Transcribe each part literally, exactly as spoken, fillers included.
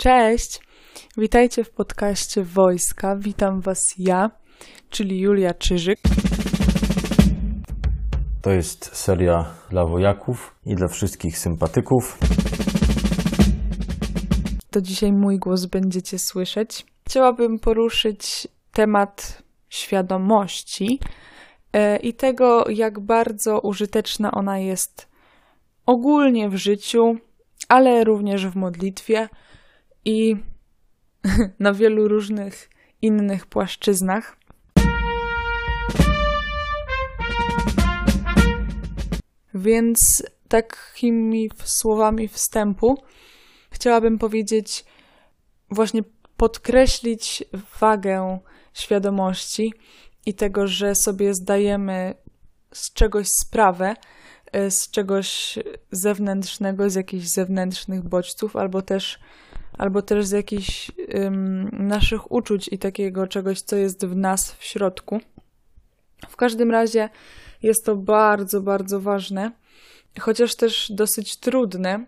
Cześć! Witajcie w podcaście Wojska. Witam Was ja, czyli Julia Czyżyk. To jest seria dla wojaków i dla wszystkich sympatyków. To dzisiaj mój głos będziecie słyszeć. Chciałabym poruszyć temat świadomości i tego, jak bardzo użyteczna ona jest ogólnie w życiu, ale również w modlitwie i na wielu różnych innych płaszczyznach. Więc takimi słowami wstępu chciałabym powiedzieć, właśnie podkreślić wagę świadomości i tego, że sobie zdajemy z czegoś sprawę, z czegoś zewnętrznego, z jakichś zewnętrznych bodźców, albo też, albo też z jakichś um, naszych uczuć i takiego czegoś, co jest w nas w środku. W każdym razie jest to bardzo, bardzo ważne, chociaż też dosyć trudne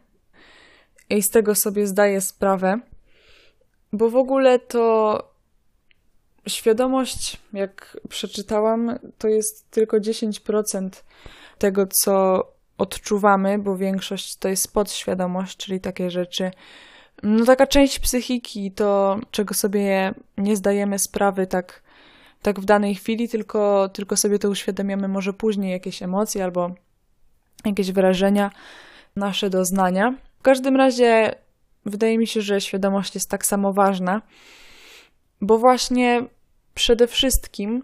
i z tego sobie zdaję sprawę, bo w ogóle to świadomość, jak przeczytałam, to jest tylko dziesięć procent tego, co odczuwamy, bo większość to jest podświadomość, czyli takie rzeczy, no taka część psychiki, to czego sobie nie zdajemy sprawy tak, tak w danej chwili, tylko, tylko sobie to uświadamiamy może później, jakieś emocje albo jakieś wrażenia, nasze doznania. W każdym razie wydaje mi się, że świadomość jest tak samo ważna, bo właśnie przede wszystkim,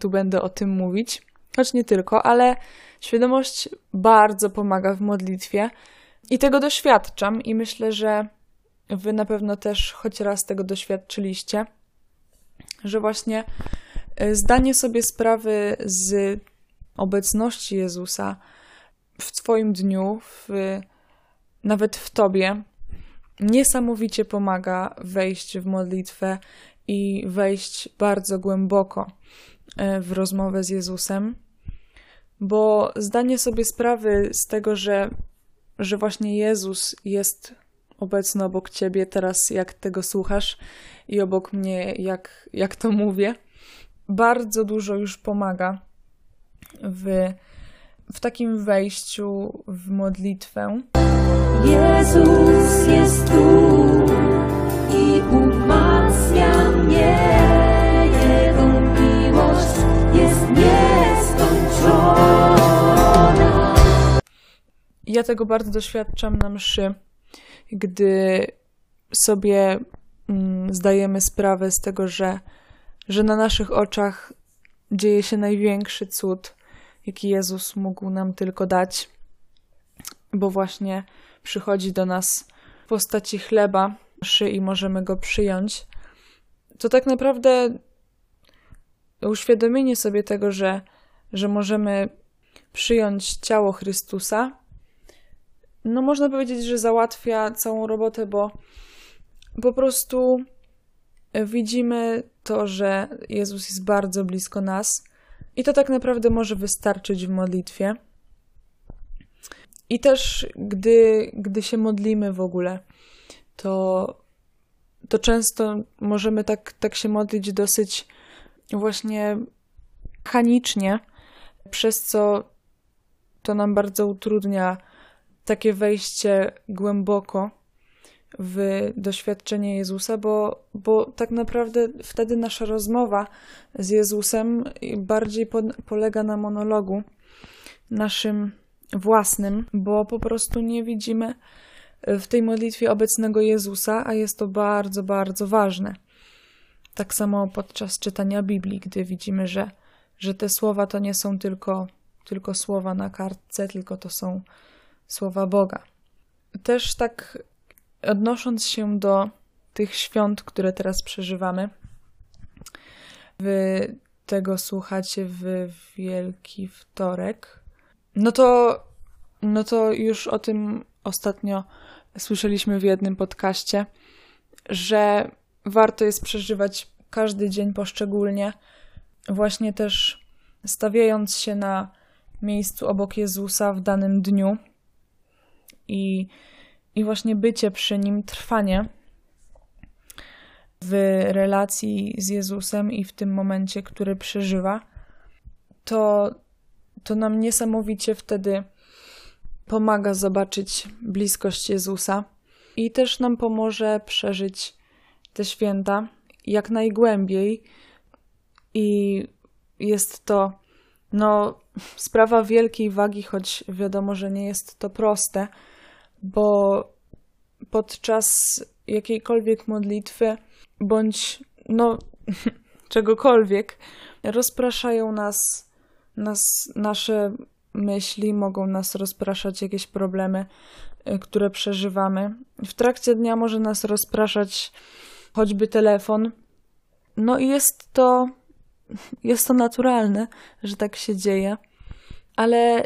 tu będę o tym mówić, choć nie tylko, ale świadomość bardzo pomaga w modlitwie i tego doświadczam i myślę, że wy na pewno też choć raz tego doświadczyliście, że właśnie zdanie sobie sprawy z obecności Jezusa w twoim dniu, w, nawet w tobie, niesamowicie pomaga wejść w modlitwę i wejść bardzo głęboko w rozmowę z Jezusem, bo zdanie sobie sprawy z tego, że, że właśnie Jezus jest obecny obok ciebie teraz, jak tego słuchasz i obok mnie, jak, jak to mówię, bardzo dużo już pomaga w, w takim wejściu w modlitwę. Jezus jest tu i umacnia mnie, Jego miłość jest nieskończona. Ja tego bardzo doświadczam na mszy, gdy sobie zdajemy sprawę z tego, że, że na naszych oczach dzieje się największy cud, jaki Jezus mógł nam tylko dać, bo właśnie przychodzi do nas w postaci chleba, mszy i możemy go przyjąć, to tak naprawdę uświadomienie sobie tego, że, że możemy przyjąć ciało Chrystusa, no można powiedzieć, że załatwia całą robotę, bo po prostu widzimy to, że Jezus jest bardzo blisko nas i to tak naprawdę może wystarczyć w modlitwie. I też, gdy, gdy się modlimy w ogóle, to, to często możemy tak, tak się modlić dosyć właśnie mechanicznie, przez co to nam bardzo utrudnia takie wejście głęboko w doświadczenie Jezusa, bo, bo tak naprawdę wtedy nasza rozmowa z Jezusem bardziej po, polega na monologu naszym własnym, bo po prostu nie widzimy w tej modlitwie obecnego Jezusa, a jest to bardzo, bardzo ważne. Tak samo podczas czytania Biblii, gdy widzimy, że, że te słowa to nie są tylko, tylko słowa na kartce, tylko to są słowa Boga. Też tak odnosząc się do tych świąt, które teraz przeżywamy, wy tego słuchacie w Wielki Wtorek, No to, no to już o tym ostatnio słyszeliśmy w jednym podcaście, że warto jest przeżywać każdy dzień poszczególnie, właśnie też stawiając się na miejscu obok Jezusa w danym dniu i, i właśnie bycie przy Nim, trwanie w relacji z Jezusem i w tym momencie, który przeżywa, to, to nam niesamowicie wtedy pomaga zobaczyć bliskość Jezusa i też nam pomoże przeżyć te święta jak najgłębiej. I jest to no, sprawa wielkiej wagi, choć wiadomo, że nie jest to proste, bo podczas jakiejkolwiek modlitwy bądź no, czegokolwiek rozpraszają nas, nas nasze myśli, mogą nas rozpraszać jakieś problemy, które przeżywamy. W trakcie dnia może nas rozpraszać choćby telefon. No i jest to, jest to naturalne, że tak się dzieje, ale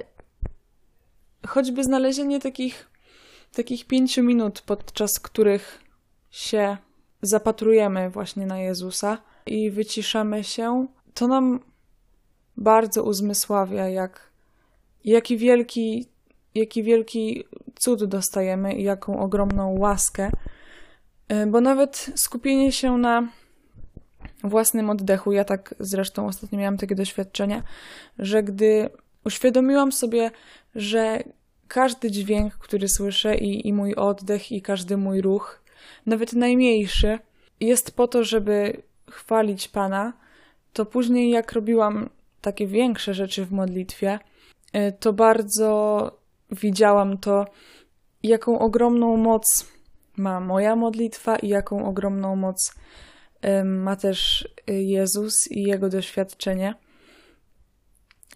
choćby znalezienie takich, takich pięciu minut, podczas których się zapatrujemy właśnie na Jezusa i wyciszamy się, to nam bardzo uzmysławia, jak, jaki wielki, jaki wielki cud dostajemy i jaką ogromną łaskę, bo nawet skupienie się na własnym oddechu, ja tak zresztą ostatnio miałam takie doświadczenie, że gdy uświadomiłam sobie, że każdy dźwięk, który słyszę i, i mój oddech i każdy mój ruch, nawet najmniejszy, jest po to, żeby chwalić Pana, to później jak robiłam takie większe rzeczy w modlitwie, to bardzo widziałam to, jaką ogromną moc ma moja modlitwa i jaką ogromną moc ma też Jezus i Jego doświadczenie.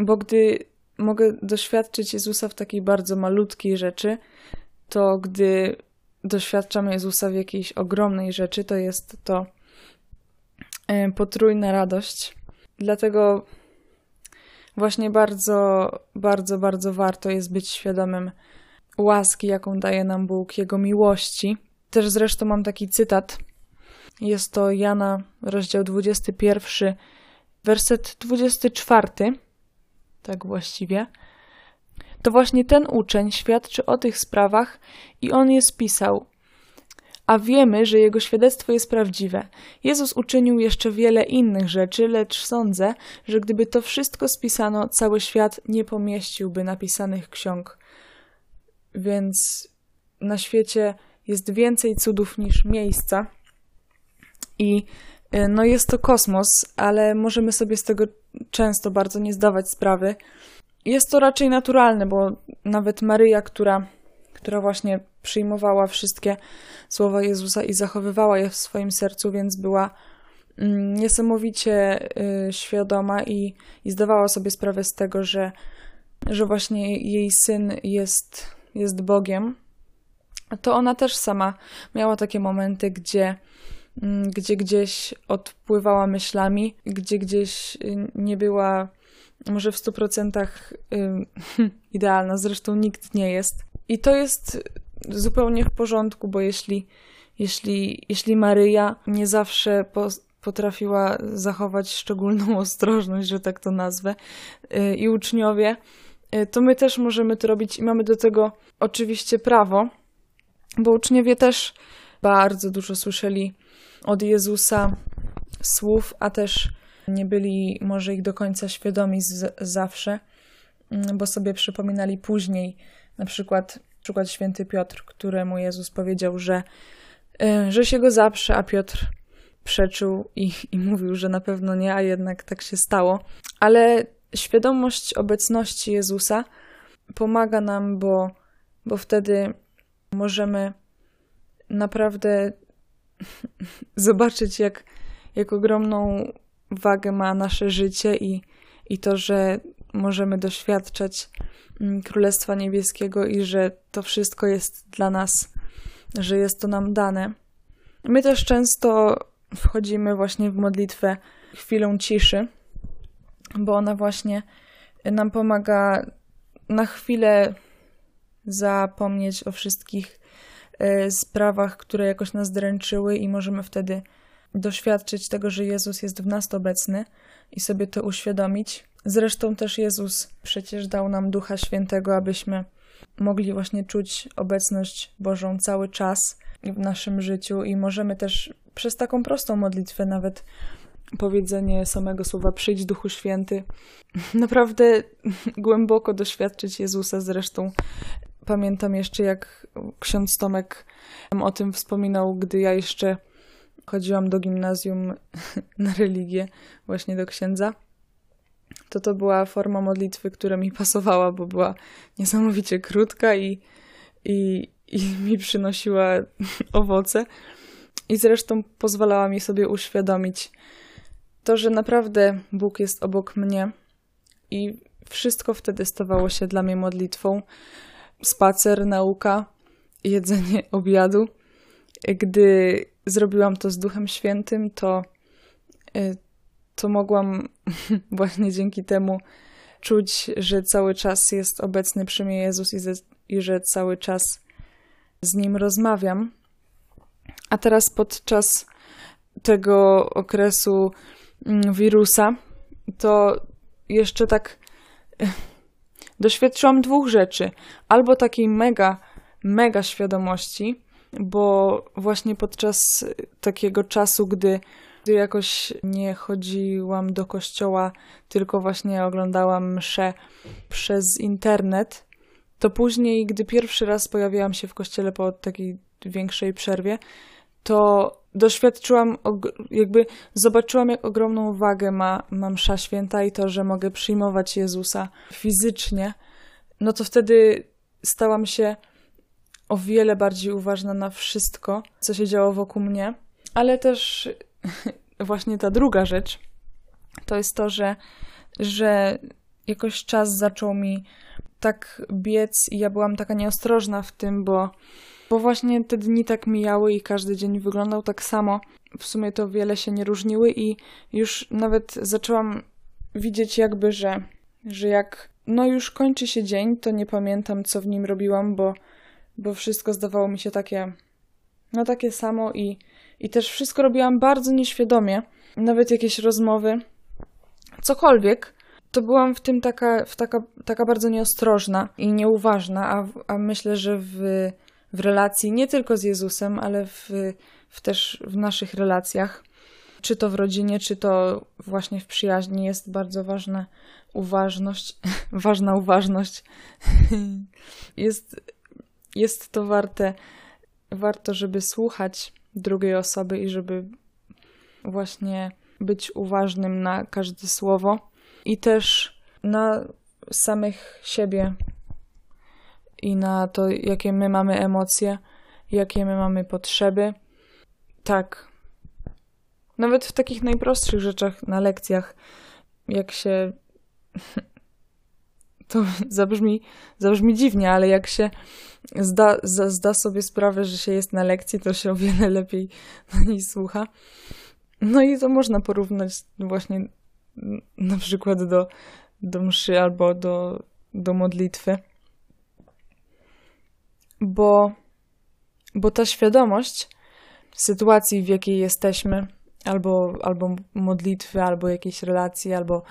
Bo gdy mogę doświadczyć Jezusa w takiej bardzo malutkiej rzeczy, to gdy doświadczam Jezusa w jakiejś ogromnej rzeczy, to jest to potrójna radość. Dlatego właśnie bardzo, bardzo, bardzo warto jest być świadomym łaski, jaką daje nam Bóg, Jego miłości. Też zresztą mam taki cytat. Jest to Jana, rozdział dwudziesty pierwszy, werset dwudziesty czwarty, tak właściwie. To właśnie ten uczeń świadczy o tych sprawach i on je spisał. A wiemy, że jego świadectwo jest prawdziwe. Jezus uczynił jeszcze wiele innych rzeczy, lecz sądzę, że gdyby to wszystko spisano, cały świat nie pomieściłby napisanych ksiąg. Więc na świecie jest więcej cudów niż miejsca. I no jest to kosmos, ale możemy sobie z tego często bardzo nie zdawać sprawy. Jest to raczej naturalne, bo nawet Maryja, która, która właśnie przyjmowała wszystkie słowa Jezusa i zachowywała je w swoim sercu, więc była niesamowicie świadoma i, i zdawała sobie sprawę z tego, że, że właśnie jej Syn jest, jest Bogiem. To ona też sama miała takie momenty, gdzie gdzie gdzieś odpływała myślami, gdzie gdzieś nie była może w stu procentach idealna, zresztą nikt nie jest. I to jest zupełnie w porządku, bo jeśli, jeśli, jeśli Maryja nie zawsze po, potrafiła zachować szczególną ostrożność, że tak to nazwę, i uczniowie, to my też możemy to robić i mamy do tego oczywiście prawo, bo uczniowie też bardzo dużo słyszeli od Jezusa słów, a też nie byli może ich do końca świadomi z- zawsze, bo sobie przypominali później, na przykład, na przykład święty Piotr, któremu Jezus powiedział, że, że się go zaprze, a Piotr przeczył i, i mówił, że na pewno nie, a jednak tak się stało. Ale świadomość obecności Jezusa pomaga nam, bo, bo wtedy możemy naprawdę zobaczyć, jak, jak ogromną wagę ma nasze życie i, i to, że możemy doświadczać Królestwa Niebieskiego i że to wszystko jest dla nas, że jest to nam dane. My też często wchodzimy właśnie w modlitwę chwilą ciszy, bo ona właśnie nam pomaga na chwilę zapomnieć o wszystkich sprawach, które jakoś nas dręczyły i możemy wtedy doświadczyć tego, że Jezus jest w nas obecny i sobie to uświadomić. Zresztą też Jezus przecież dał nam Ducha Świętego, abyśmy mogli właśnie czuć obecność Bożą cały czas w naszym życiu i możemy też przez taką prostą modlitwę, nawet powiedzenie samego słowa przyjdź Duchu Święty, naprawdę głęboko doświadczyć Jezusa. Zresztą pamiętam jeszcze, jak ksiądz Tomek o tym wspominał, gdy ja jeszcze chodziłam do gimnazjum na religię, właśnie do księdza, to to była forma modlitwy, która mi pasowała, bo była niesamowicie krótka i, i, i mi przynosiła owoce. I zresztą pozwalała mi sobie uświadomić to, że naprawdę Bóg jest obok mnie i wszystko wtedy stawało się dla mnie modlitwą. Spacer, nauka, jedzenie obiadu. Gdy zrobiłam to z Duchem Świętym, to, to mogłam właśnie dzięki temu czuć, że cały czas jest obecny przy mnie Jezus i, ze, i że cały czas z Nim rozmawiam. A teraz podczas tego okresu wirusa to jeszcze tak doświadczyłam dwóch rzeczy. Albo takiej mega, mega świadomości, bo właśnie podczas takiego czasu, gdy, gdy jakoś nie chodziłam do kościoła, tylko właśnie oglądałam mszę przez internet, to później, gdy pierwszy raz pojawiałam się w kościele po takiej większej przerwie, to doświadczyłam, jakby zobaczyłam, jak ogromną wagę ma, ma msza święta i to, że mogę przyjmować Jezusa fizycznie, no to wtedy stałam się o wiele bardziej uważna na wszystko, co się działo wokół mnie. Ale też właśnie ta druga rzecz to jest to, że, że jakoś czas zaczął mi tak biec i ja byłam taka nieostrożna w tym, bo Bo właśnie te dni tak mijały i każdy dzień wyglądał tak samo. W sumie to wiele się nie różniły i już nawet zaczęłam widzieć jakby, że, że jak no już kończy się dzień, to nie pamiętam, co w nim robiłam, bo, bo wszystko zdawało mi się takie, no takie samo i, i też wszystko robiłam bardzo nieświadomie. Nawet jakieś rozmowy, cokolwiek. To byłam w tym taka, w taka, taka bardzo nieostrożna i nieuważna, a, a myślę, że w... w relacji nie tylko z Jezusem, ale w, w też w naszych relacjach, czy to w rodzinie, czy to właśnie w przyjaźni jest bardzo ważna uważność, ważna uważność. Jest, jest to warte, warto, żeby słuchać drugiej osoby i żeby właśnie być uważnym na każde słowo i też na samych siebie. I na to, jakie my mamy emocje, jakie my mamy potrzeby. Tak. Nawet w takich najprostszych rzeczach na lekcjach, jak się... To zabrzmi, zabrzmi dziwnie, ale jak się zda, zda sobie sprawę, że się jest na lekcji, to się o wiele lepiej na niej słucha. No i to można porównać właśnie na przykład do, do mszy albo do, do modlitwy. Bo, bo ta świadomość sytuacji, w jakiej jesteśmy, albo, albo modlitwy, albo jakiejś relacji, albo,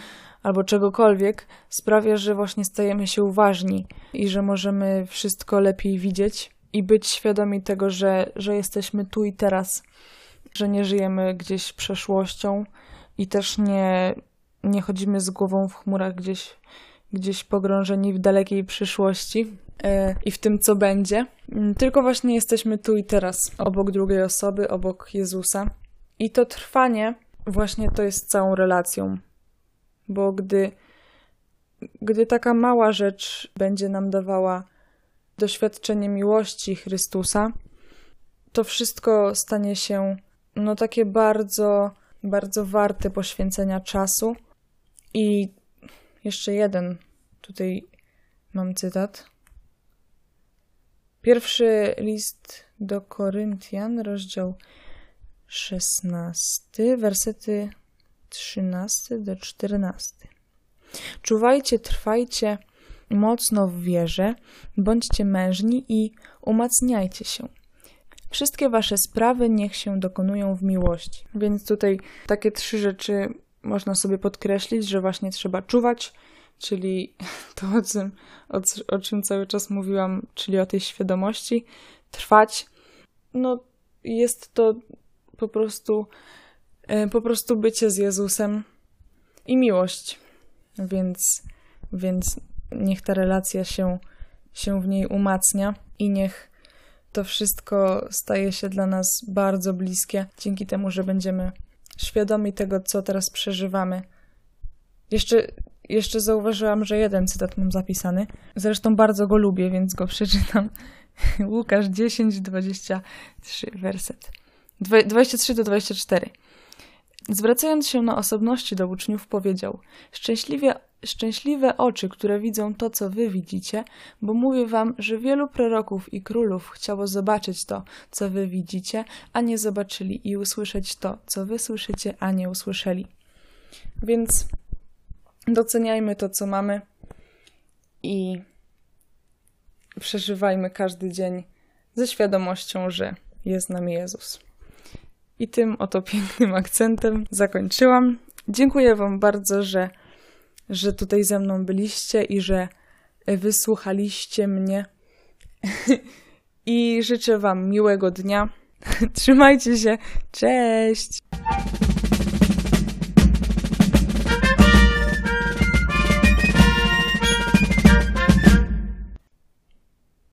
albo czegokolwiek, sprawia, że właśnie stajemy się uważni i że możemy wszystko lepiej widzieć i być świadomi tego, że, że jesteśmy tu i teraz, że nie żyjemy gdzieś przeszłością i też nie, nie chodzimy z głową w chmurach gdzieś, gdzieś pogrążeni w dalekiej przyszłości i w tym, co będzie. Tylko właśnie jesteśmy tu i teraz, obok drugiej osoby, obok Jezusa. I to trwanie właśnie to jest całą relacją. Bo gdy, gdy taka mała rzecz będzie nam dawała doświadczenie miłości Chrystusa, to wszystko stanie się no takie bardzo, bardzo warte poświęcenia czasu. I jeszcze jeden, tutaj mam cytat. Pierwszy list do Koryntian, rozdział szesnasty, wersety trzynasty do czternastego. Czuwajcie, trwajcie mocno w wierze, bądźcie mężni i umacniajcie się. Wszystkie wasze sprawy niech się dokonują w miłości. Więc tutaj takie trzy rzeczy można sobie podkreślić, że właśnie trzeba czuwać, czyli to, o czym, o, o czym cały czas mówiłam, czyli o tej świadomości, trwać, no jest to po prostu, po prostu bycie z Jezusem i miłość. Więc, więc niech ta relacja się, się w niej umacnia i niech to wszystko staje się dla nas bardzo bliskie, dzięki temu, że będziemy świadomi tego, co teraz przeżywamy. Jeszcze, jeszcze zauważyłam, że jeden cytat mam zapisany. Zresztą bardzo go lubię, więc go przeczytam. Łukasz dziesięć, dwadzieścia trzy, werset. dwadzieścia trzy do dwudziestu czterech. Zwracając się na osobności do uczniów, powiedział: Szczęśliwie, szczęśliwe oczy, które widzą to, co wy widzicie, bo mówię wam, że wielu proroków i królów chciało zobaczyć to, co wy widzicie, a nie zobaczyli, i usłyszeć to, co wy słyszycie, a nie usłyszeli. Więc doceniajmy to, co mamy, i przeżywajmy każdy dzień ze świadomością, że jest z nami Jezus. I tym oto pięknym akcentem zakończyłam. Dziękuję wam bardzo, że, że tutaj ze mną byliście i że wysłuchaliście mnie. I życzę wam miłego dnia. Trzymajcie się. Cześć!